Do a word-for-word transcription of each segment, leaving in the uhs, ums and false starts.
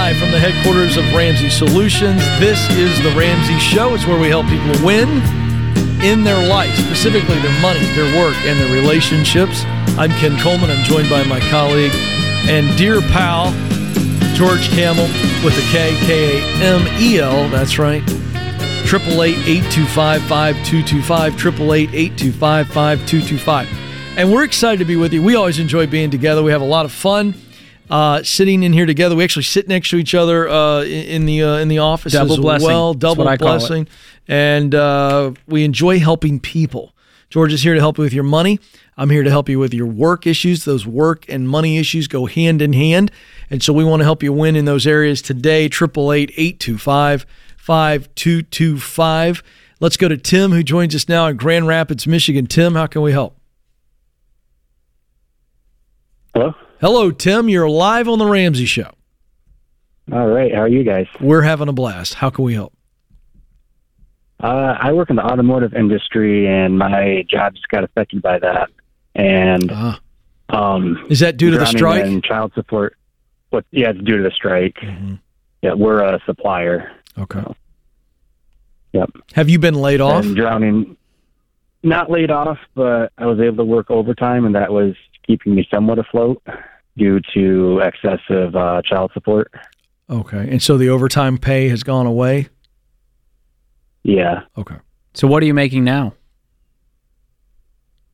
live from the headquarters of Ramsey Solutions. This is The Ramsey Show. It's where we help people win in their life, specifically their money, their work, and their relationships. I'm Ken Coleman. I'm joined by my colleague and dear pal, George Camel with the K, K A M E L. That's right. eight eight eight, eight two five, five two two five, eight eight eight, eight two five, five two two five. And we're excited to be with you. We always enjoy being together. We have a lot of fun uh, sitting in here together. We actually sit next to each other uh, in the uh, in the office as well. Double blessing. And uh, we enjoy helping people. George is here to help you with your money. I'm here to help you with your work issues. Those work and money issues go hand in hand. And so we want to help you win in those areas today. eight eight eight, eight two five, five two two five. Let's go to Tim, who joins us now in Grand Rapids, Michigan. Tim, how can we help? Hello? Hello, Tim. You're live on The Ramsey Show. All right. How are you guys? We're having a blast. How can we help? Uh, I work in the automotive industry, and my job just got affected by that. And uh, um, is that due to the strike? And child support. What? Yeah, it's due to the strike. Mm-hmm. Yeah, we're a supplier. Okay. So, yep. Have you been laid off? I'm drowning. Not laid off, but I was able to work overtime, and that was keeping me somewhat afloat due to excessive uh, child support. Okay, and so the overtime pay has gone away? Yeah. Okay. So what are you making now?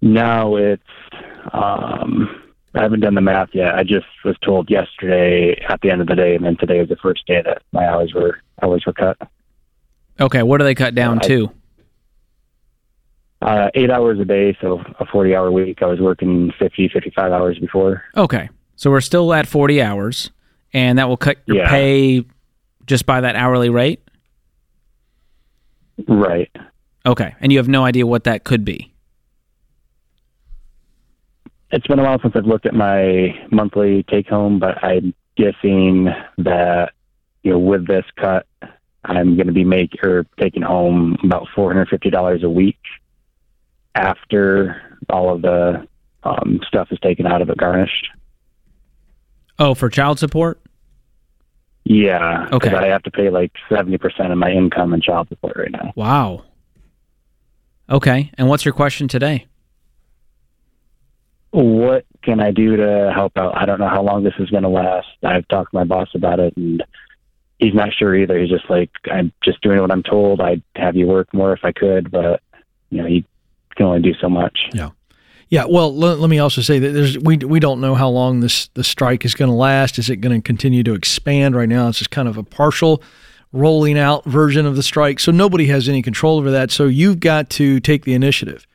Now it's, um, I haven't done the math yet. I just was told yesterday at the end of the day, and then today was the first day that my hours were hours were cut. Okay, what do they cut down uh, to? Uh, eight hours a day, so a forty-hour week. I was working fifty, fifty-five hours before. Okay, so we're still at forty hours, and that will cut your yeah. pay just by that hourly rate? Right. Okay, and you have no idea what that could be? It's been a while since I've looked at my monthly take-home, but I'm guessing that, you know, with this cut, I'm going to be making or taking home about four hundred fifty dollars a week after all of the um, stuff is taken out of it, garnished. Oh, for child support? Yeah. Okay. I have to pay like seventy percent of my income in child support right now. Wow. Okay. And what's your question today? What can I do to help out? I don't know how long this is going to last. I've talked to my boss about it, and he's not sure either. He's just like, I'm just doing what I'm told. I'd have you work more if I could, but, you know, you can only do so much. Yeah. Yeah, well, let, let me also say that there's we we don't know how long this the strike is going to last. Is it going to continue to expand? Right now, it's just kind of a partial rolling out version of the strike. So nobody has any control over that. So you've got to take the initiative.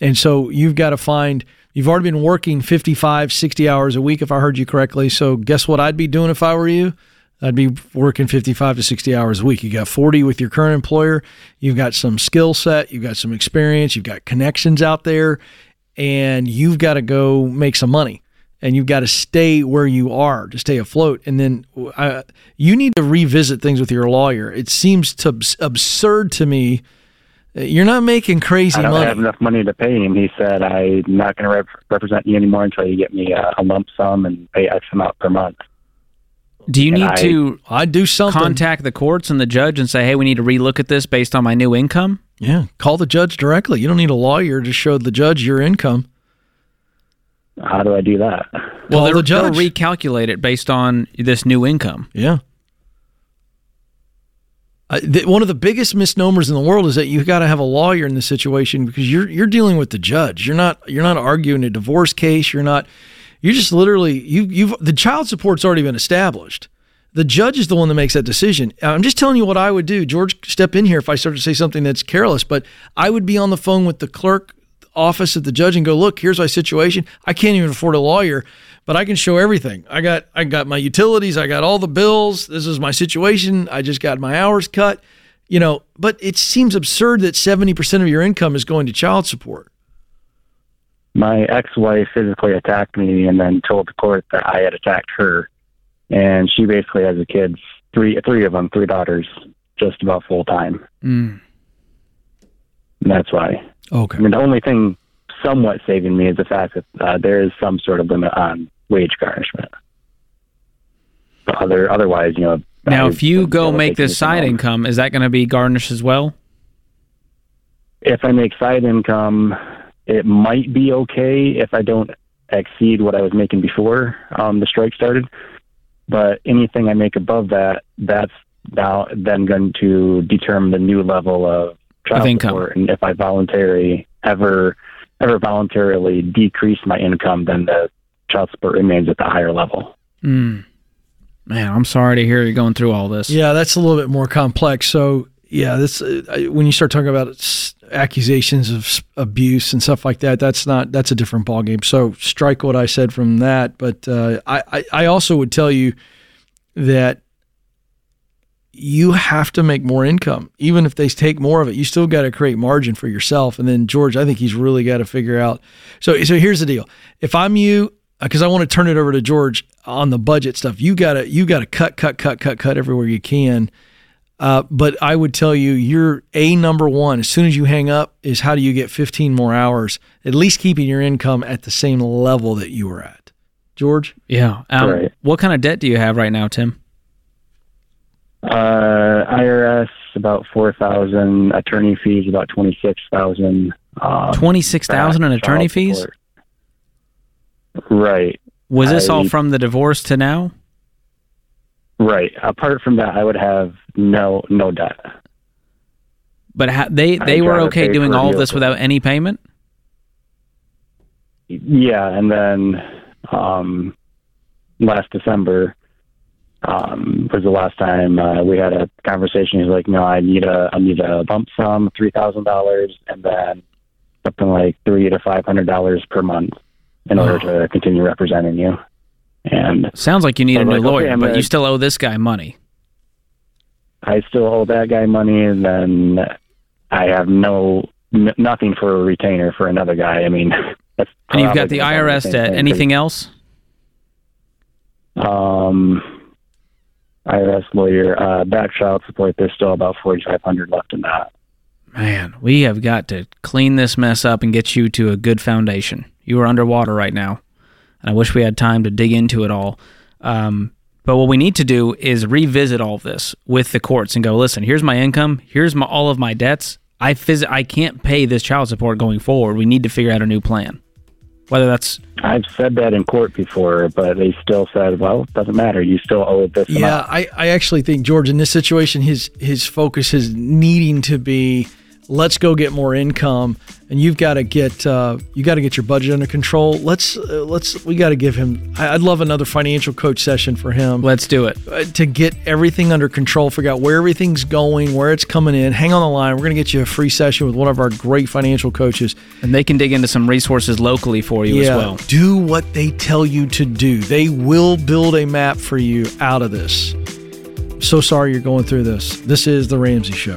And so you've got to find, you've already been working fifty-five, sixty hours a week, if I heard you correctly. So guess what I'd be doing if I were you? I'd be working fifty-five to sixty hours a week. You got forty with your current employer. You've got some skill set. You've got some experience. You've got connections out there. And you've got to go make some money, and you've got to stay where you are to stay afloat. And then uh, you need to revisit things with your lawyer. It seems to absurd to me. You're not making crazy money. I don't money. have enough money to pay him. He said, I'm not going to rep- represent you anymore until you get me a, a lump sum and pay X amount per month. Do you and need I, to I do something. Contact the courts and the judge and say, hey, we need to relook at this based on my new income? Yeah, call the judge directly. You don't need a lawyer to show the judge your income. How do I do that? Well, they'll, the judge. they'll recalculate it based on this new income. Yeah. Uh, th- one of the biggest misnomers in the world is that you've got to have a lawyer in this situation, because you're you're dealing with the judge. You're not you're not arguing a divorce case. You're not. You're just literally you you've the child support's already been established. The judge is the one that makes that decision. I'm just telling you what I would do. George, step in here if I start to say something that's careless, but I would be on the phone with the clerk office at the judge and go, look, here's my situation. I can't even afford a lawyer, but I can show everything. I got I got my utilities. I got all the bills. This is my situation. I just got my hours cut. You know, but it seems absurd that seventy percent of your income is going to child support. My ex-wife physically attacked me and then told the court that I had attacked her. And she basically has the kids, three three of them, three daughters, just about full-time. Mm. And that's why. Okay. I mean, the only thing somewhat saving me is the fact that uh, there is some sort of limit on wage garnishment. other otherwise, you know. Now, if you go make this side income, is that going to be garnished as well? If I make side income, it might be okay if I don't exceed what I was making before um, the strike started. But anything I make above that, that's now then going to determine the new level of child support. And if I voluntarily ever ever voluntarily decrease my income, then the child support remains at the higher level. Mm. Man, I'm sorry to hear you're going through all this. Yeah, that's a little bit more complex. So, yeah, this uh, when you start talking about accusations of abuse and stuff like that, that's not that's a different ballgame. So strike what I said from that. But uh, I, I also would tell you that you have to make more income. Even if they take more of it, you still got to create margin for yourself. And then, George, I think he's really got to figure out. So, so here's the deal. If I'm you, because I want to turn it over to George on the budget stuff. You gotta, you gotta cut, cut, cut, cut, cut everywhere you can. Uh, but I would tell you, you're a number one, as soon as you hang up, is how do you get fifteen more hours, at least keeping your income at the same level that you were at. George? Yeah. Um, right. What kind of debt do you have right now, Tim? Uh, I R S, about four thousand. Attorney fees, about twenty-six thousand. Um, twenty-six thousand in attorney fees? Support. Right. Was this I, all from the divorce to now? Right. Apart from that, I would have no no debt. But ha- they, they were okay doing all of this without any payment? Yeah, and then um, last December um, was the last time uh, we had a conversation. He's like, no, I need a I need a lump sum, three thousand dollars, and then something like three hundred to five hundred dollars per month. In order oh. to continue representing you. And sounds like you need a new like, lawyer, okay, but gonna, you still owe this guy money. I still owe that guy money, and then I have no n- nothing for a retainer for another guy. I mean, that's and you've got the I R S debt. Anything thing. else? Um, I R S lawyer, uh, back child support. There's still about forty-five hundred left in that. Man, we have got to clean this mess up and get you to a good foundation. You are underwater right now, and I wish we had time to dig into it all. Um, but what we need to do is revisit all of this with the courts and go, listen, here's my income, here's my, all of my debts. I phys- I can't pay this child support going forward. We need to figure out a new plan. Whether that's... I've said that in court before, but they still said, well, it doesn't matter. You still owe it this amount. Yeah, I, I actually think, George, in this situation, his his focus is needing to be... Let's go get more income, and you've got to get uh, you got to get your budget under control. Let's uh, let's we got to give him. I, I'd love another financial coach session for him. Let's do it uh, to get everything under control. Figure out where everything's going, where it's coming in. Hang on the line. We're gonna get you a free session with one of our great financial coaches, and they can dig into some resources locally for you yeah, as well. Do what they tell you to do. They will build a map for you out of this. I'm so sorry you're going through this. This is The Ramsey Show.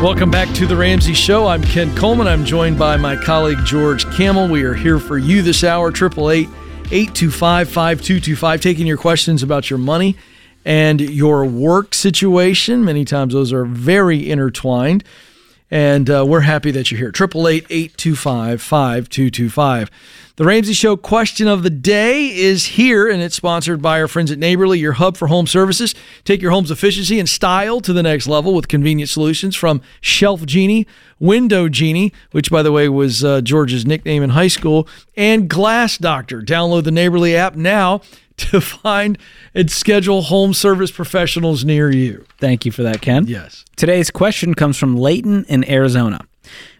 Welcome back to The Ramsey Show. I'm Ken Coleman. I'm joined by my colleague, George Camel. We are here for you this hour, eight eight eight, eight two five, five two two five, taking your questions about your money and your work situation. Many times those are very intertwined, and uh, we're happy that you're here. eight eight eight, eight two five, five two two five. The Ramsey Show question of the day is here, and it's sponsored by our friends at Neighborly, your hub for home services. Take your home's efficiency and style to the next level with convenient solutions from Shelf Genie, Window Genie, which, by the way, was uh, George's nickname in high school, and Glass Doctor. Download the Neighborly app now to find and schedule home service professionals near you. Thank you for that, Ken. Yes. Today's question comes from Layton in Arizona.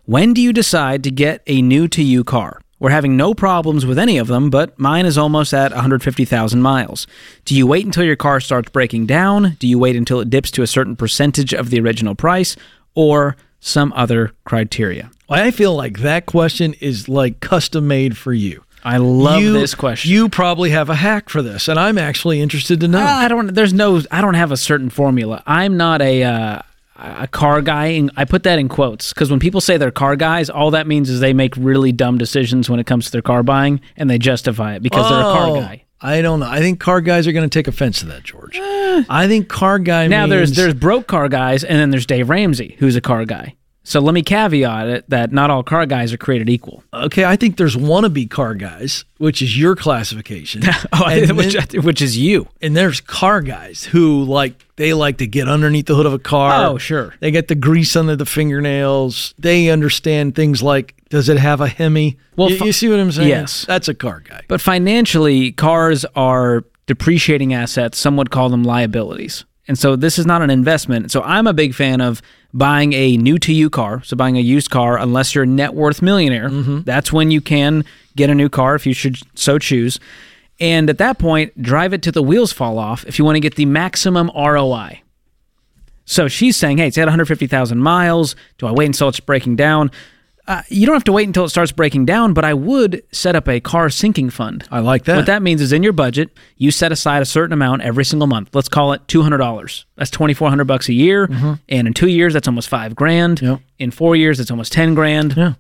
When do you decide to get a new-to-you car? We're having no problems with any of them, but mine is almost at one hundred fifty thousand miles. Do you wait until your car starts breaking down? Do you wait until it dips to a certain percentage of the original price? Or some other criteria? I feel like that question is like custom made for you. I love you, this question. You probably have a hack for this, and I'm actually interested to know. I, I don't. There's no. I don't have a certain formula. I'm not a uh, a car guy. And I put that in quotes because when people say they're car guys, all that means is they make really dumb decisions when it comes to their car buying, and they justify it because oh, they're a car guy. I don't know. I think car guys are going to take offense to that, George. Uh, I think car guy. Now means... there's there's broke car guys, and then there's Dave Ramsey, who's a car guy. So let me caveat it that not all car guys are created equal. Okay, I think there's wannabe car guys, which is your classification. oh, and which, then, which is you. And there's car guys who like they like to get underneath the hood of a car. Oh, sure. They get the grease under the fingernails. They understand things like, does it have a Hemi? Well, you, fi- you see what I'm saying? Yes. That's a car guy. But financially, cars are depreciating assets. Some would call them liabilities. And so this is not an investment. So I'm a big fan of buying a new-to-you car, so buying a used car, unless you're a net worth millionaire. Mm-hmm. That's when you can get a new car if you should so choose. And at that point, drive it till the wheels fall off if you want to get the maximum R O I. So she's saying, hey, it's at one hundred fifty thousand miles. Do I wait until it's breaking down? Uh, you don't have to wait until it starts breaking down, but I would set up a car sinking fund. I like that. What that means is in your budget, you set aside a certain amount every single month. Let's call it two hundred dollars. That's two thousand four hundred dollars bucks a year. Mm-hmm. And in two years, that's almost five grand. Yep. In four years, it's almost ten grand. Yeah.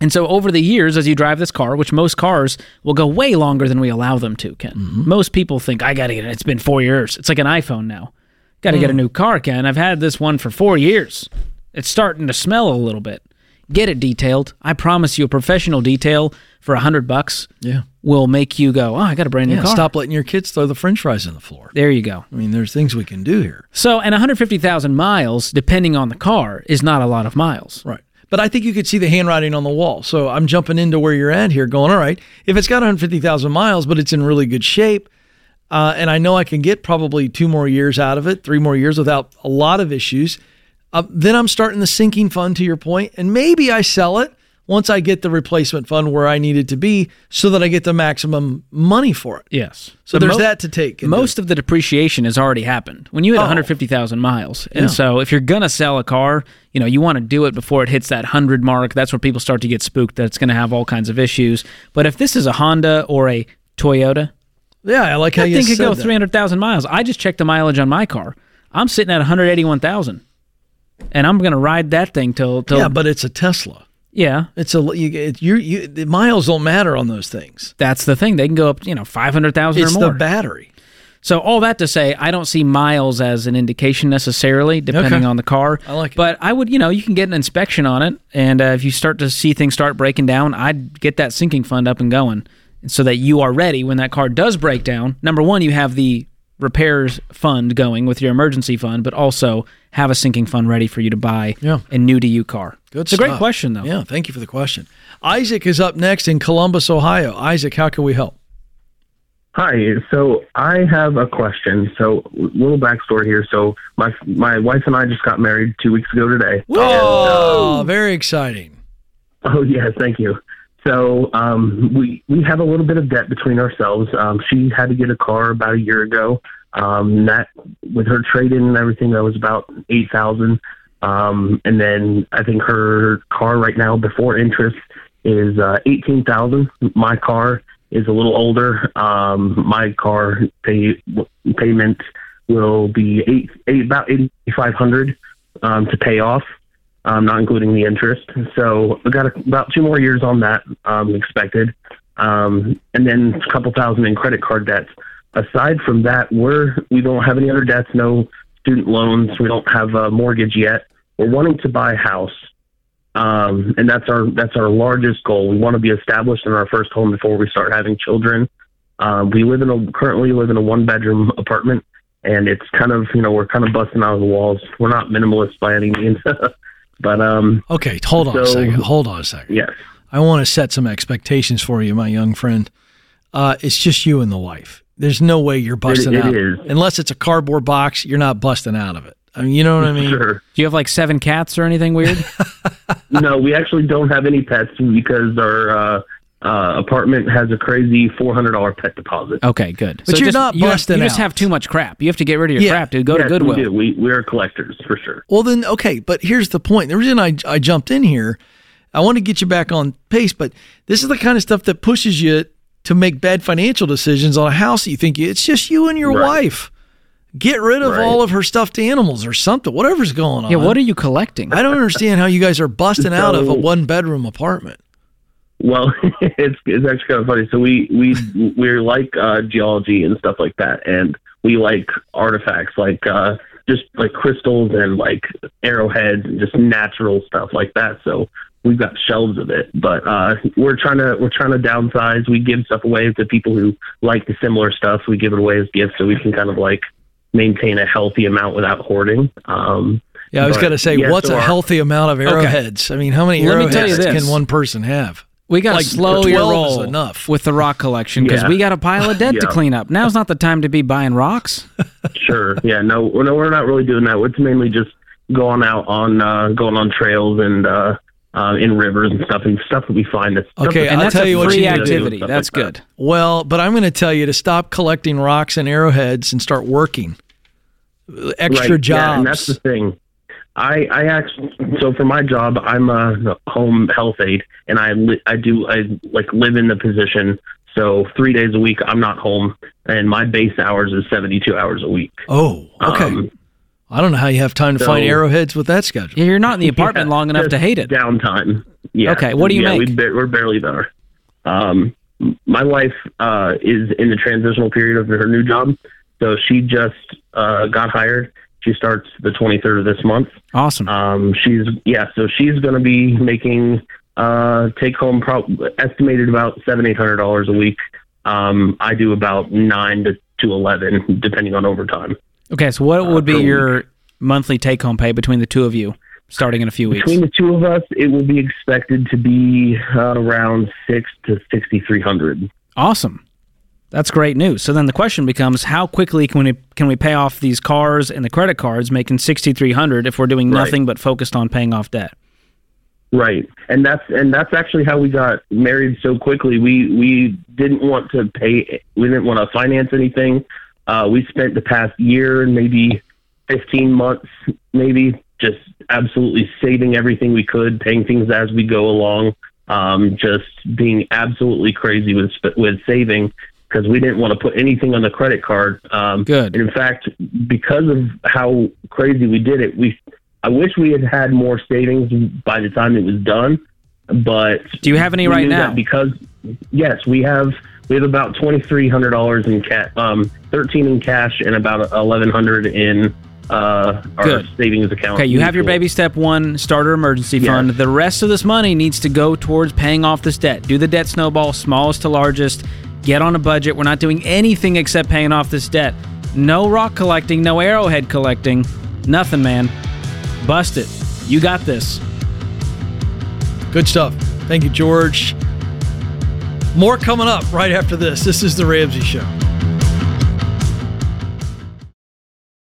And so over the years, as you drive this car, which most cars will go way longer than we allow them to, Ken. Mm-hmm. Most people think, I got to get it. It's been four years. It's like an iPhone now. Got to mm. get a new car, Ken. I've had this one for four years. It's starting to smell a little bit. Get it detailed. I promise you a professional detail for a hundred bucks yeah. will make you go, oh, I got a brand new yeah, car. Stop letting your kids throw the french fries in the floor. There you go. I mean, there's things we can do here. So, and one hundred fifty thousand miles, depending on the car, is not a lot of miles. Right. But I think you could see the handwriting on the wall. So I'm jumping into where you're at here going, all right, if it's got one hundred fifty thousand miles, but it's in really good shape, uh, and I know I can get probably two more years out of it, three more years without a lot of issues, Uh, then I'm starting the sinking fund, to your point, and maybe I sell it once I get the replacement fund where I need it to be so that I get the maximum money for it. Yes. So but there's mo- that to take. Most of the depreciation has already happened when you hit oh. one hundred fifty thousand miles. And yeah. so if you're going to sell a car, you know, you want to do it before it hits that one hundred mark. That's where people start to get spooked that it's going to have all kinds of issues. But if this is a Honda or a Toyota, yeah, I like how you said that. That thing could go three hundred thousand miles. I just checked the mileage on my car. I'm sitting at one hundred eighty-one thousand. And I'm going to ride that thing till, till... Yeah, but it's a Tesla. Yeah. It's a... You, it, you, you, the miles don't matter on those things. That's the thing. They can go up, you know, five hundred thousand or more. It's the battery. So all that to say, I don't see miles as an indication necessarily, depending okay. on the car. I like it. But I would, you know, you can get an inspection on it, and uh, if you start to see things start breaking down, I'd get that sinking fund up and going so that you are ready when that car does break down. Number one, you have the repairs fund going with your emergency fund, but also have a sinking fund ready for you to buy yeah. a new-to-you car. Good it's stuff. A great question, though. Yeah, thank you for the question. Isaac is up next in Columbus, Ohio. Isaac, how can we help? Hi. So I have a question. So little backstory here. So my my wife and I just got married two weeks ago today. Whoa! And, uh, very exciting. Oh, yeah, thank you. So um, we we have a little bit of debt between ourselves. Um, she had to get a car about a year ago. Um, that with her trade-in and everything, that was about eight thousand. Um, and then I think her car right now, before interest, is uh, eighteen thousand. My car is a little older. Um, my car pay, payment will be eight, eight about eighty five hundred um, to pay off. Um, not including the interest. So we've got a, about two more years on that um, expected. Um, and then a couple thousand in credit card debts. Aside from that, we're, we don't have any other debts, no student loans. We don't have a mortgage yet. We're wanting to buy a house. Um, and that's our, that's our largest goal. We want to be established in our first home before we start having children. Um, we live in a, currently live in a one bedroom apartment, and it's kind of, you know, we're kind of busting out of the walls. We're not minimalist by any means. But um, okay, hold on so, a second. Hold on a second. Yes. I want to set some expectations for you, my young friend. Uh, it's just you and the wife. There's no way you're busting it, it out. Is. Unless it's a cardboard box, you're not busting out of it. I mean, you know what I mean? Sure. Do you have like seven cats or anything weird? No, we actually don't have any pets because our uh, uh, apartment has a crazy four hundred dollars pet deposit. Okay, good. But so you're just, not busting you, you just have too much crap. You have to get rid of your yeah. crap to go yes, to Goodwill. We do. We, we're collectors, for sure. Well, then, okay, but here's the point. The reason I, I jumped in here, I want to get you back on pace, but this is the kind of stuff that pushes you to make bad financial decisions on a house that you think it's just you and your right. wife. Get rid of right. all of her stuffed animals or something, whatever's going on. Yeah, what are you collecting? I don't understand how you guys are busting so, out of a one-bedroom apartment. Well, it's it's actually kind of funny. So we, we, we're like uh, geology and stuff like that, and we like artifacts, like uh, just like crystals and like arrowheads and just natural stuff like that. So we've got shelves of it, but uh, we're trying to we're trying to downsize. We give stuff away to people who like the similar stuff. We give it away as gifts so we can kind of like maintain a healthy amount without hoarding. Um, yeah, I was going to say, yeah, what's so a our, healthy amount of arrowheads? Okay. I mean, how many arrowheads can one person have? We got to like slow your roll enough with the rock collection because yeah. we got a pile of debt yeah. to clean up. Now's not the time to be buying rocks. Sure. Yeah. No. No. We're not really doing that. It's mainly just going out on uh, going on trails and uh, uh, in rivers and stuff and stuff that we find. That's okay. And that's a free activity. That's good. Well, but I'm going to tell you to stop collecting rocks and arrowheads and start working. Extra right. jobs. Yeah, and that's the thing. I, I actually, so for my job, I'm a home health aide, and I, li- I do, I like live in the position. So three days a week, I'm not home, and my base hours is seventy-two hours a week. Oh, okay. Um, I don't know how you have time to so, find arrowheads with that schedule. Yeah, you're not in the apartment yeah, long enough to hate it. Downtime. Yeah. Okay. What do you yeah, make? We ba- we're barely there. Um, my wife uh, is in the transitional period of her new job, so she just uh, got hired. She starts the twenty-third of this month. Awesome. Um, she's yeah, so she's going to be making uh, take home pro- estimated about seven eight hundred dollars a week. Um, I do about nine to to eleven, depending on overtime. Okay, so what would be uh, your week. monthly take home pay between the two of you, starting in a few weeks? Between the two of us, it will be expected to be uh, around six to sixty three hundred. Awesome. That's great news. So then the question becomes, how quickly can we can we pay off these cars and the credit cards, making sixty-three hundred dollars if we're doing nothing right. but focused on paying off debt? Right. And that's and that's actually how we got married so quickly. We we didn't want to pay we didn't want to finance anything. Uh, we spent the past year and maybe fifteen months maybe just absolutely saving everything we could, paying things as we go along, um, just being absolutely crazy with with saving. Because we didn't want to put anything on the credit card. Um, Good. And in fact, because of how crazy we did it, we I wish we had had more savings by the time it was done. But do you have any right now? Because yes, we have. We have about twenty three hundred dollars in cash, um, thirteen in cash, and about eleven hundred in uh, our Good. savings account. Okay, you mutual. have your baby step one starter emergency yes. fund. The rest of this money needs to go towards paying off this debt. Do the debt snowball, smallest to largest. Get on a budget. We're not doing anything except paying off this debt. No rock collecting, no arrowhead collecting, nothing, man. Bust it. You got this. Good stuff. Thank you, George. More coming up right after this. This is The Ramsey Show.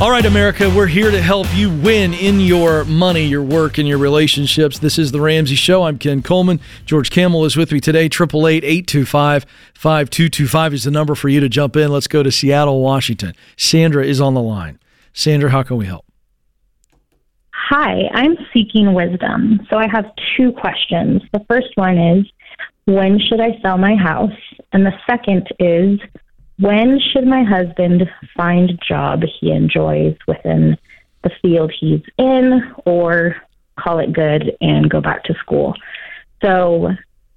All right, America, we're here to help you win in your money, your work, and your relationships. This is The Ramsey Show. I'm Ken Coleman. George Camel is with me today. eight eight eight, eight two five, five two two five is the number for you to jump in. Let's go to Seattle, Washington. Sandra is on the line. Sandra, how can we help? Hi, I'm seeking wisdom. So I have two questions. The first one is, when should I sell my house? And the second is, when should my husband find a job he enjoys within the field he's in, or call it good and go back to school? So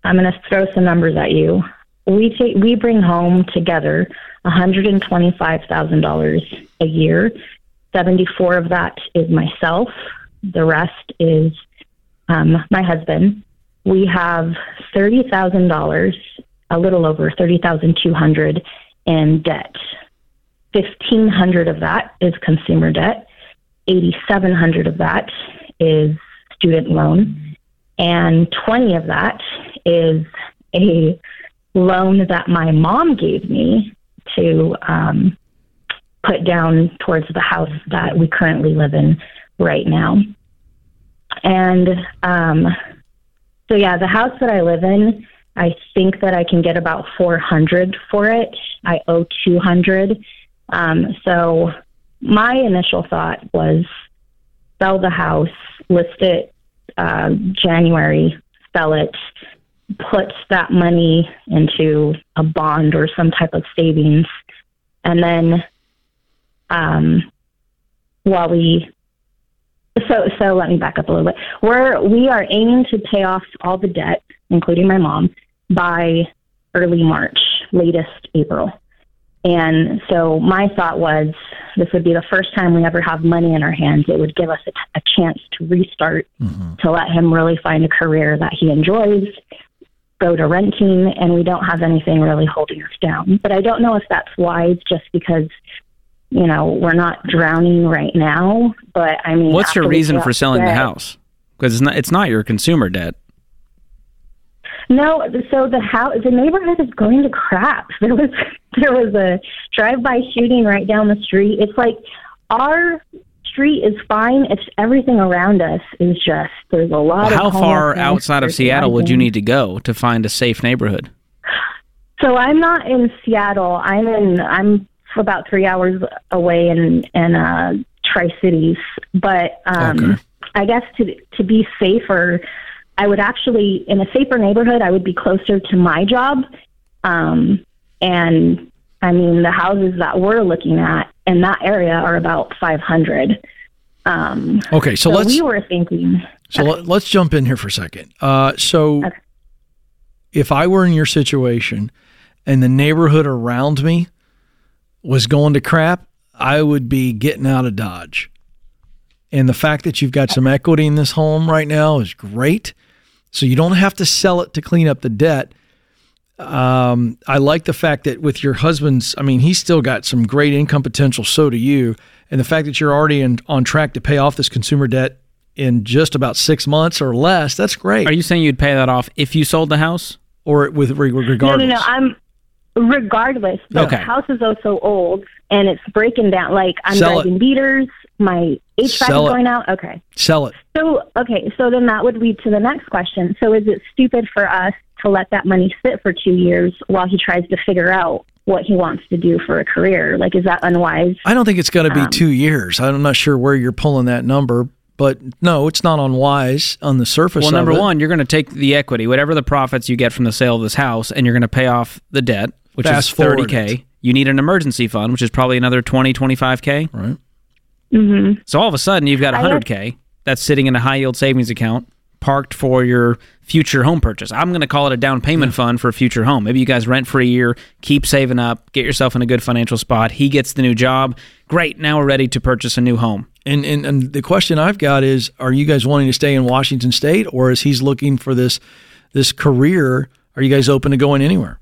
I'm going to throw some numbers at you. We take, we bring home together one hundred twenty-five thousand dollars a year. seventy-four of that is myself. The rest is um, my husband. We have thirty thousand dollars, a little over thirty thousand two hundred dollars in debt. fifteen hundred dollars of that is consumer debt. eighty-seven hundred dollars of that is student loan. And twenty dollars of that is a loan that my mom gave me to um, put down towards the house that we currently live in right now. And um, so, yeah, the house that I live in, I think that I can get about four hundred dollars for it. I owe two hundred dollars. Um, so my initial thought was sell the house, list it uh, January, sell it, put that money into a bond or some type of savings. And then um, while we... So, so let me back up a little bit. We're, we are aiming to pay off all the debt, including my mom, by early March, latest April. And so my thought was this would be the first time we ever have money in our hands. It would give us a, t- a chance to restart, mm-hmm. to let him really find a career that he enjoys, go to renting, and we don't have anything really holding us down. But I don't know if that's wise, just because, you know, we're not drowning right now, but I mean... What's your reason for selling the house? Because it's not, it's not your consumer debt. No, so the house, the neighborhood is going to crap. There was there was a drive-by shooting right down the street. It's like, our street is fine. It's everything around us is just, there's a lot of... How far outside of Seattle would you need to go to find a safe neighborhood? So I'm not in Seattle. I'm in... I'm. about three hours away in, in uh, Tri-Cities. But um, okay. I guess to to be safer, I would actually, in a safer neighborhood, I would be closer to my job. Um, and, I mean, the houses that we're looking at in that area are about five hundred. Um, okay, so, so let's... we were thinking... So okay. let, let's jump in here for a second. Uh, so okay. If I were in your situation and the neighborhood around me was going to crap, I would be getting out of Dodge. And the fact that you've got some equity in this home right now is great. So you don't have to sell it to clean up the debt. Um, I like the fact that with your husband's, I mean, he's still got some great income potential, so do you. And the fact that you're already in, on track to pay off this consumer debt in just about six months or less, that's great. Are you saying you'd pay that off if you sold the house? Or with regardless? No, no, no. I'm... Regardless, the okay. house is also old, and it's breaking down. Like, I'm Sell driving it. beaters, my H V A C is going out. Okay. Sell it. So, okay, so then that would lead to the next question. So is it stupid for us to let that money sit for two years while he tries to figure out what he wants to do for a career? Like, is that unwise? I don't think it's going to be um, two years. I'm not sure where you're pulling that number, but no, it's not unwise on the surface. Well, number of it. one, you're going to take the equity, whatever the profits you get from the sale of this house, and you're going to pay off the debt, which Fast is thirty K. You need an emergency fund, which is probably another twenty, twenty-five K. Right. Mm-hmm. So all of a sudden, you've got one hundred K have... that's sitting in a high-yield savings account parked for your future home purchase. I'm going to call it a down payment yeah. fund for a future home. Maybe you guys rent for a year, keep saving up, get yourself in a good financial spot. He gets the new job. Great, now we're ready to purchase a new home. And, and, and the question I've got is, are you guys wanting to stay in Washington State, or is he's looking for this this career? Are you guys open to going anywhere?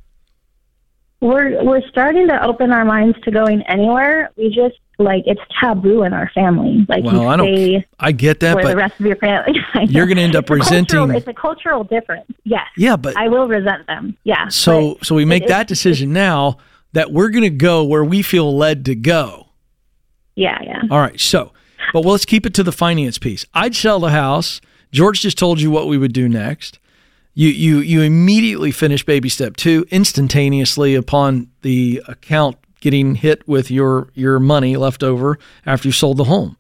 We're we're starting to open our minds to going anywhere. We just, like, it's taboo in our family. Like, well, you I don't. I get that, but the rest of your family, you're going to end up it's resenting. A cultural, it's a cultural difference. Yes. Yeah, but I will resent them. Yeah. So so we make that decision now that we're going to go where we feel led to go. Yeah. Yeah. All right. So, but well, let's keep it to the finance piece. I'd sell the house. George just told you what we would do next. You you you immediately finish baby step two instantaneously upon the account getting hit with your, your money left over after you sold the home.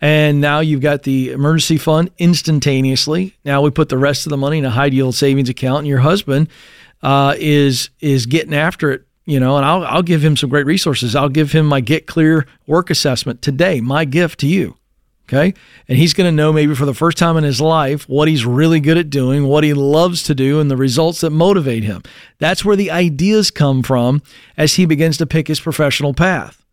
And now you've got the emergency fund instantaneously. Now we put the rest of the money in a high yield savings account, and your husband uh, is is getting after it. You know, and I'll I'll give him some great resources. I'll give him my Get Clear Work Assessment today, my gift to you. Okay. And he's going to know maybe for the first time in his life what he's really good at doing, what he loves to do, and the results that motivate him. That's where the ideas come from as he begins to pick his professional path.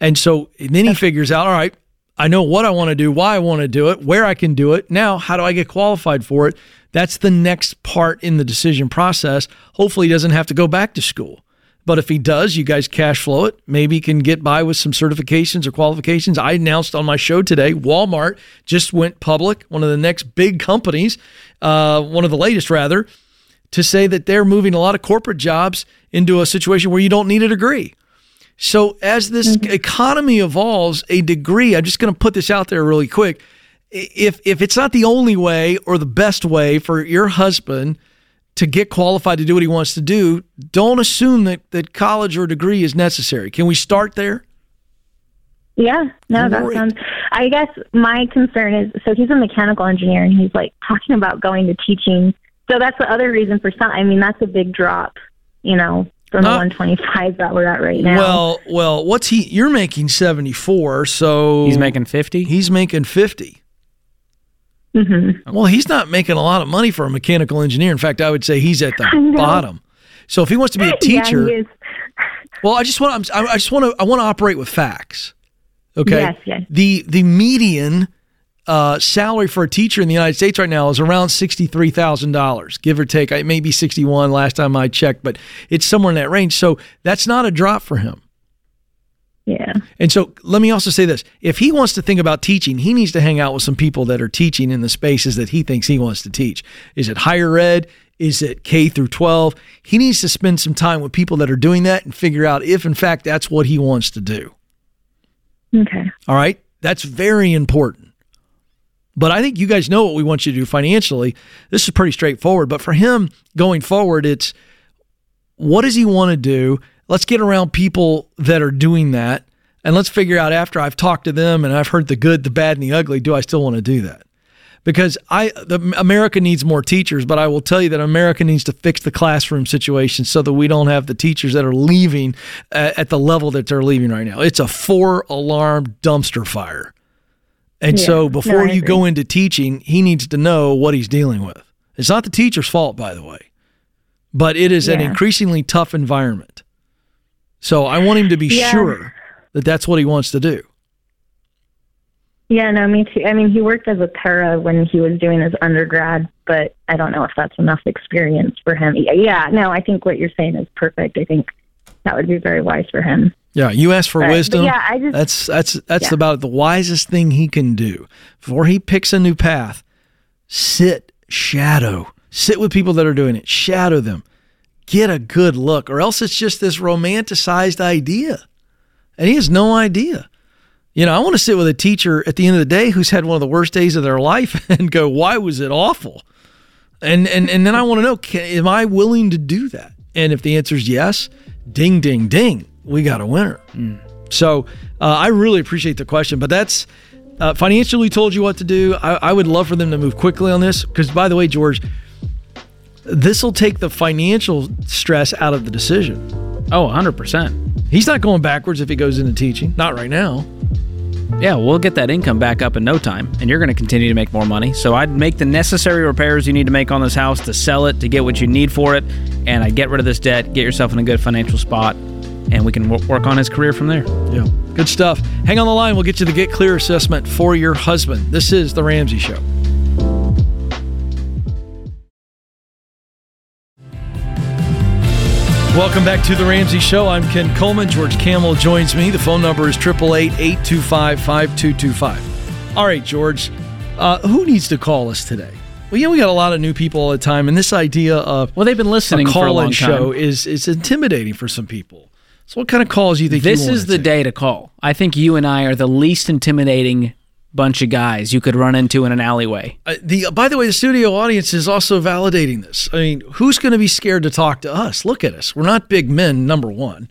And so and then he figures out, all right, I know what I want to do, why I want to do it, where I can do it. Now, how do I get qualified for it? That's the next part in the decision process. Hopefully he doesn't have to go back to school. But if he does, you guys cash flow it. Maybe he can get by with some certifications or qualifications. I announced on my show today, Walmart just went public, one of the next big companies, uh, one of the latest rather, to say that they're moving a lot of corporate jobs into a situation where you don't need a degree. So as this mm-hmm. economy evolves, a degree, I'm just going to put this out there really quick. If if it's not the only way or the best way for your husband to get qualified to do what he wants to do, don't assume that, that college or degree is necessary. Can we start there? Yeah, no, Great. that sounds, I guess my concern is, so he's a mechanical engineer and he's like talking about going to teaching. So that's the other reason for some, I mean, that's a big drop, you know, from uh, the one twenty-five that we're at right now. Well, well, what's he, you're making seventy-four, so. He's making fifty? He's making fifty. Mm-hmm. Well, he's not making a lot of money for a mechanical engineer. In fact, I would say he's at the bottom. So if he wants to be a teacher, yeah, he is. well, I just want to, I just want to, I want to operate with facts. Okay. Yes, yes. The, the median uh, salary for a teacher in the United States right now is around sixty-three thousand dollars, give or take. It may be sixty-one last time I checked, but it's somewhere in that range. So that's not a drop for him. Yeah. And so let me also say this. If he wants to think about teaching, he needs to hang out with some people that are teaching in the spaces that he thinks he wants to teach. Is it higher ed? Is it K through twelve? He needs to spend some time with people that are doing that and figure out if, in fact, that's what he wants to do. Okay. All right. That's very important. But I think you guys know what we want you to do financially. This is pretty straightforward. But for him going forward, it's what does he want to do? Let's get around people that are doing that, and let's figure out after I've talked to them and I've heard the good, the bad, and the ugly, do I still want to do that? Because I, the, America needs more teachers, but I will tell you that America needs to fix the classroom situation so that we don't have the teachers that are leaving at, at the level that they're leaving right now. It's a four-alarm dumpster fire. And yeah, so before no, you go into teaching, he needs to know what he's dealing with. It's not the teacher's fault, by the way, but it is yeah. an increasingly tough environment. So I want him to be yeah. sure that that's what he wants to do. Yeah, no, me too. I mean, he worked as a para when he was doing his undergrad, but I don't know if that's enough experience for him. Yeah, no, I think what you're saying is perfect. I think that would be very wise for him. Yeah, you ask for but, wisdom. But yeah, I just, that's that's that's yeah. about the wisest thing he can do. Before he picks a new path, sit, shadow. Sit with people that are doing it. Shadow them. Get a good look, or else it's just this romanticized idea. And he has no idea. You know, I want to sit with a teacher at the end of the day who's had one of the worst days of their life and go, why was it awful? And and and then I want to know, can, am I willing to do that? And if the answer is yes, ding, ding, ding, we got a winner. Mm. So uh, I really appreciate the question, but that's uh, financially told you what to do. I, I would love for them to move quickly on this because, by the way, George, this will take the financial stress out of the decision. Oh, one hundred percent. He's not going backwards if he goes into teaching. Not right now. Yeah, we'll get that income back up in no time, and you're going to continue to make more money. So I'd make the necessary repairs you need to make on this house to sell it, to get what you need for it, and I'd get rid of this debt, get yourself in a good financial spot, and we can w- work on his career from there. Yeah, good stuff. Hang on the line. We'll get you the Get Clear assessment for your husband. This is The Ramsey Show. Welcome back to The Ramsey Show. I'm Ken Coleman. George Camel joins me. The phone number is eight eight eight, eight two five, five two two five. All right, George, uh, who needs to call us today? Well, yeah, we got a lot of new people all the time, and this idea of well, they've been listening a call-in show is, is intimidating for some people. So what kind of calls do you think you want to take? This is the day to call. I think you and I are the least intimidating bunch of guys you could run into in an alleyway. Uh, the by the way, the studio audience is also validating this. I mean, who's going to be scared to talk to us? Look at us. We're not big men, number one.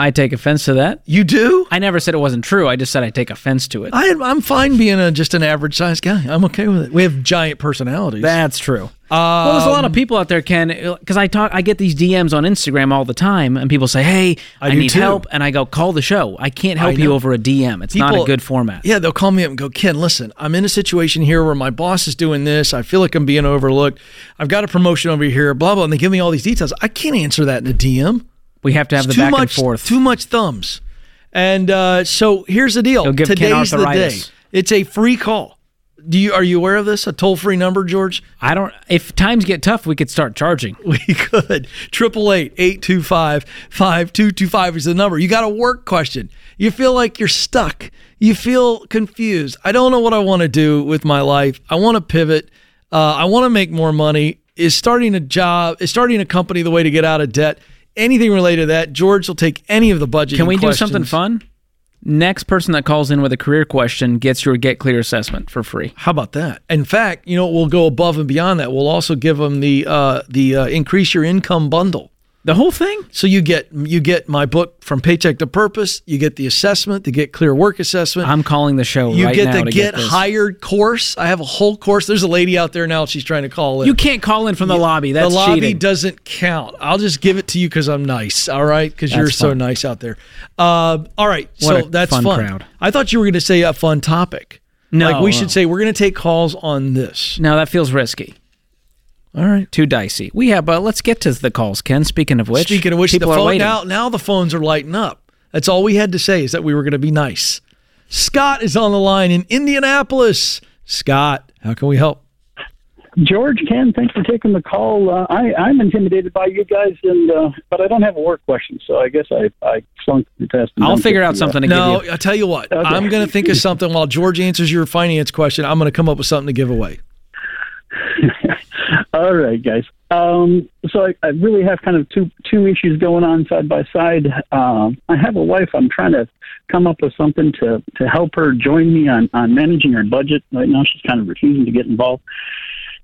I take offense to that. You do? I never said it wasn't true. I just said I take offense to it. I, I'm fine being a, just an average-sized guy. I'm okay with it. We have giant personalities. That's true. Um, well, there's a lot of people out there, Ken, because I talk. I get these D Ms on Instagram all the time, and people say, hey, I, I need too. help, and I go, call the show. I can't help I you over a D M. It's people, not a good format. Yeah, they'll call me up and go, Ken, listen, I'm in a situation here where my boss is doing this. I feel like I'm being overlooked. I've got a promotion over here, blah, blah, and they give me all these details. I can't answer that in a D M. We have to have it's the back much, and forth. Too much thumbs. And uh, so here's the deal. Today's the day. It's a free call. Do you Are you aware of this? A toll-free number, George? I don't. If times get tough, we could start charging. We could. eight eight eight, eight two five, five two two five is the number. You got a work question. You feel like you're stuck. You feel confused. I don't know what I want to do with my life. I want to pivot. Uh, I want to make more money. Is starting a job, is starting a company the way to get out of debt? Anything related to that, George will take any of the budgeting questions. Can we do something fun? Next person that calls in with a career question gets your Get Clear assessment for free. How about that? In fact, you know, we'll go above and beyond that. We'll also give them the uh, the uh, Increase Your Income bundle. The whole thing? So you get you get my book From Paycheck to Purpose. You get the assessment, the Get Clear Work Assessment. I'm calling the show you right now. You get the Get, get Hired course. I have a whole course. There's a lady out there now. She's trying to call in. You can't call in from the you, lobby. That's cheating. The lobby cheating. doesn't count. I'll just give it to you because I'm nice. All right, because you're fun. so nice out there. Uh, all right, what so a that's fun. fun. Crowd. I thought you were going to say a fun topic. No, like we no. should say we're going to take calls on this. No, that feels risky. All right. Too dicey. We have, but let's get to the calls, Ken. Speaking of which, Speaking of which people the phone, are waiting. Now, now the phones are lighting up. That's all we had to say is that we were going to be nice. Scott is on the line in Indianapolis. Scott, how can we help? George, Ken, thanks for taking the call. Uh, I, I'm intimidated by you guys, and uh, but I don't have a work question, so I guess I, I flunked the test. I'll figure out something to give you. No, I'll tell you what. Okay. I'm going to think of something while George answers your finance question. I'm going to come up with something to give away. All right, guys. Um, so I, I really have kind of two two issues going on side by side. Um, I have a wife. I'm trying to come up with something to, to help her join me on, on managing her budget. Right now she's kind of refusing to get involved.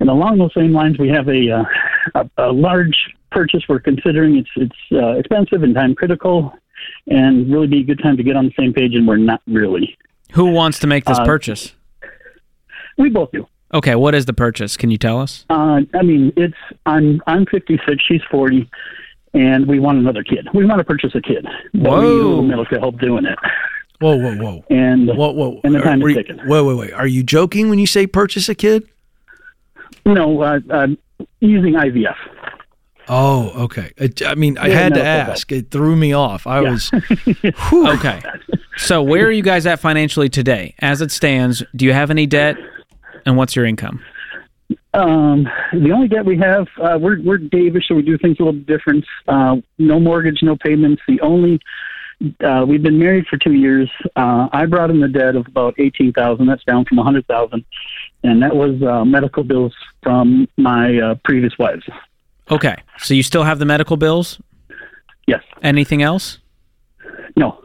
And along those same lines, we have a uh, a, a large purchase we're considering. It's, it's uh, expensive and time critical and really be a good time to get on the same page, and we're not really. Who wants to make this uh, purchase? We both do. Okay, what is the purchase? Can you tell us? Uh, I mean, it's I'm I'm fifty-six, she's forty, and we want another kid. We want to purchase a kid. But whoa! We need a little milk to help doing it. Whoa, whoa, whoa! And whoa, whoa! And the time is ticking. Wait, wait, wait! Are you joking when you say purchase a kid? No, uh, I'm using I V F. Oh, okay. It, I mean, I yeah, had no, to ask. It threw me off. I yeah. was whew. Okay. So, where are you guys at financially today? As it stands, do you have any debt? And what's your income? Um, the only debt we have, uh, we're we're Davish, so we do things a little different. Uh, no mortgage, no payments. The only uh, we've been married for two years. Uh, I brought in the debt of about eighteen thousand. That's down from a hundred thousand, and that was uh, medical bills from my uh, previous wives. Okay, so you still have the medical bills? Yes. Anything else? No.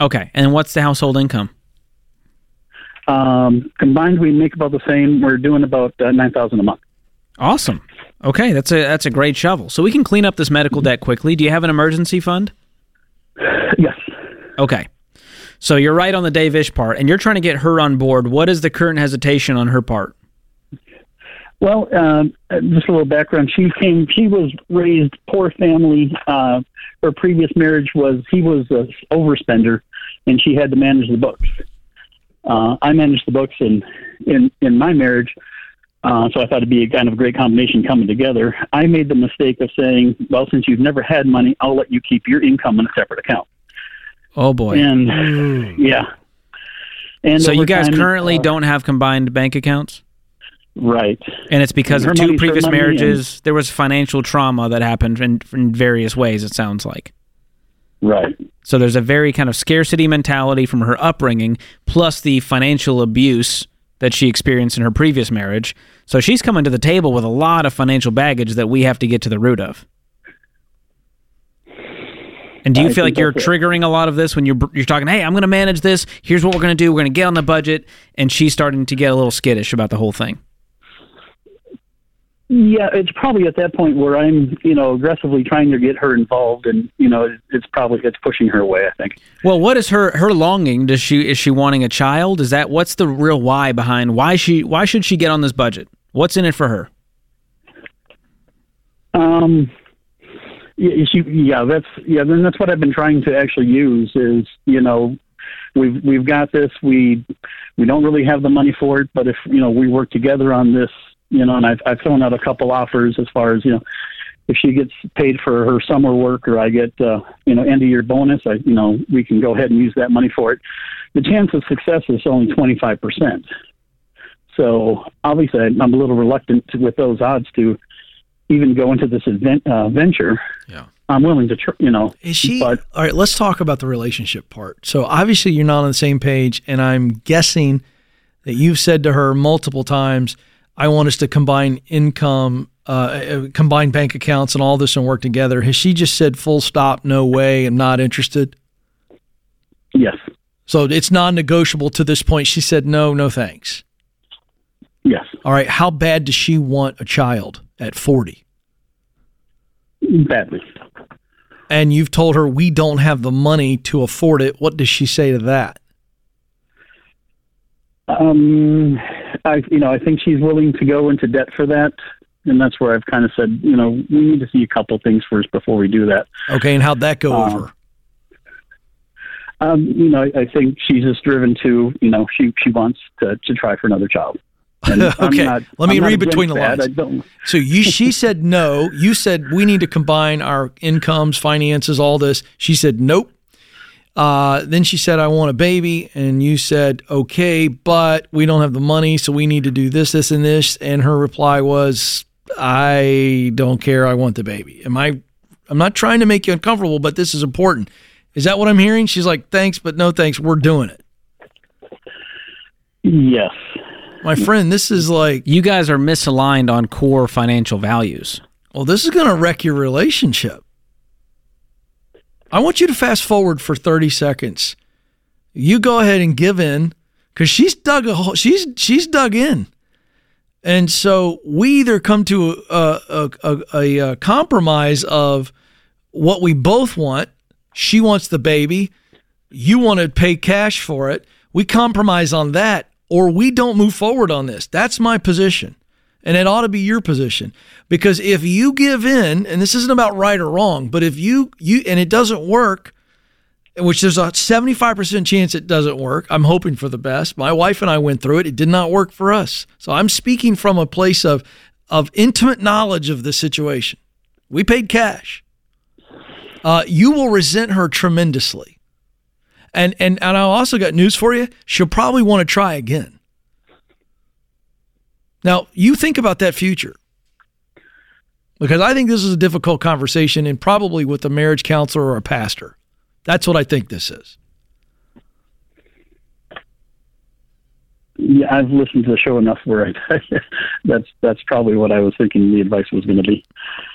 Okay, and what's the household income? Um, combined, we make about the same. We're doing about uh, nine thousand dollars a month. Awesome. Okay, that's a that's a great shovel. So we can clean up this medical debt quickly. Do you have an emergency fund? Yes. Okay. So you're right on the Dave-ish part, and you're trying to get her on board. What is the current hesitation on her part? Well, um, just a little background. She came. She was raised poor family. Uh, her previous marriage was he was an overspender, and she had to manage the books. Uh, I managed the books in, in, in my marriage, uh, so I thought it'd be a kind of great combination coming together. I made the mistake of saying, well, since you've never had money, I'll let you keep your income in a separate account. Oh, boy. And mm. yeah. And so you guys time, currently uh, don't have combined bank accounts? Right. And it's because and of two previous marriages, and there was financial trauma that happened in, in various ways, it sounds like. Right. So there's a very kind of scarcity mentality from her upbringing, plus the financial abuse that she experienced in her previous marriage. So she's coming to the table with a lot of financial baggage that we have to get to the root of. And do you I feel like you're triggering it. a lot of this when you're you're talking, hey, I'm going to manage this, here's what we're going to do, we're going to get on the budget, and she's starting to get a little skittish about the whole thing? Yeah, it's probably at that point where I'm, you know, aggressively trying to get her involved, and you know, it's probably it's pushing her away, I think. Well, what is her her longing? Does she is she wanting a child? Is that what's the real why behind why she why should she get on this budget? What's in it for her? Um, yeah, she, yeah, that's yeah, then that's what I've been trying to actually use is, you know, we've we've got this, we we don't really have the money for it, but if you know we work together on this. You know, and I've, I've thrown out a couple offers as far as, you know, if she gets paid for her summer work or I get, uh, you know, end of year bonus, I, you know, we can go ahead and use that money for it. The chance of success is only twenty-five percent. So obviously I'm a little reluctant to, with those odds to even go into this event, uh, venture. Yeah. I'm willing to, tr- you know. Is she, but, all right, let's talk about the relationship part. So obviously you're not on the same page, and I'm guessing that you've said to her multiple times, I want us to combine income, uh, combine bank accounts and all this and work together. Has she just said full stop, no way, I'm not interested? Yes. So it's non-negotiable to this point. She said, no, no thanks. Yes. All right. How bad does she want a child at forty? Badly. And you've told her we don't have the money to afford it. What does she say to that? Um, I, you know, I think she's willing to go into debt for that. And that's where I've kind of said, you know, we need to see a couple things first before we do that. Okay. And how'd that go um, over? Um, you know, I, I think she's just driven to, you know, she, she wants to, to try for another child. And okay. Not, Let me I'm read between the lines. I don't. So you, she said, no, you said we need to combine our incomes, finances, all this. She said, nope. Uh, then she said, I want a baby. And you said, okay, but we don't have the money, so we need to do this, this, and this. And her reply was, I don't care. I want the baby. Am I, I'm not trying to make you uncomfortable, but this is important. Is that what I'm hearing? She's like, thanks, but no thanks. We're doing it. Yes. My friend, this is like. You guys are misaligned on core financial values. Well, this is going to wreck your relationship. I want you to fast forward for thirty seconds. You go ahead and give in, because she's dug a hole. She's she's dug in, and so we either come to a a, a a compromise of what we both want. She wants the baby. You want to pay cash for it. We compromise on that, or we don't move forward on this. That's my position, and it ought to be your position. Because if you give in, and this isn't about right or wrong, but if you, you and it doesn't work, which there's a seventy-five percent chance it doesn't work. I'm hoping for the best. My wife and I went through it. It did not work for us. So I'm speaking from a place of, of intimate knowledge of the situation. We paid cash. Uh, you will resent her tremendously. And, and, and I also got news for you. She'll probably want to try again. Now, you think about that future. Because I think this is a difficult conversation, and probably with a marriage counselor or a pastor. That's what I think this is. Yeah, I've listened to the show enough where I, that's that's probably what I was thinking the advice was going to be.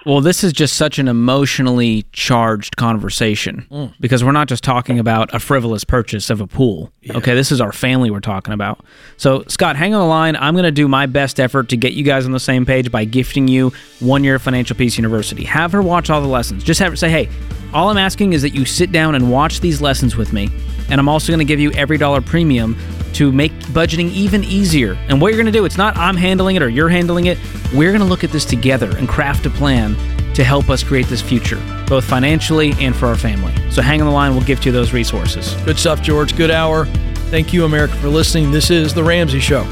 Well, this is just such an emotionally charged conversation mm. because we're not just talking about a frivolous purchase of a pool. Yeah. Okay, this is our family we're talking about. So, Scott, hang on the line. I'm going to do my best effort to get you guys on the same page by gifting you one year of Financial Peace University. Have her watch all the lessons. Just have her say, hey, all I'm asking is that you sit down and watch these lessons with me. And I'm also going to give you Every Dollar Premium to make budgeting even easier. And what you're going to do, it's not I'm handling it or you're handling it. We're going to look at this together and craft a plan to help us create this future, both financially and for our family. So hang on the line. We'll give you those resources. Good stuff, George. Good hour. Thank you, America, for listening. This is The Ramsey Show.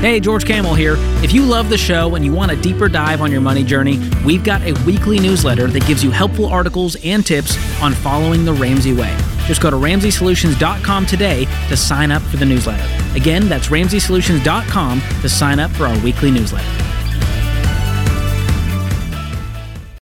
Hey, George Camel here. If you love the show and you want a deeper dive on your money journey, we've got a weekly newsletter that gives you helpful articles and tips on following the Ramsey way. Just go to Ramsey Solutions dot com today to sign up for the newsletter. Again, that's Ramsey Solutions dot com to sign up for our weekly newsletter.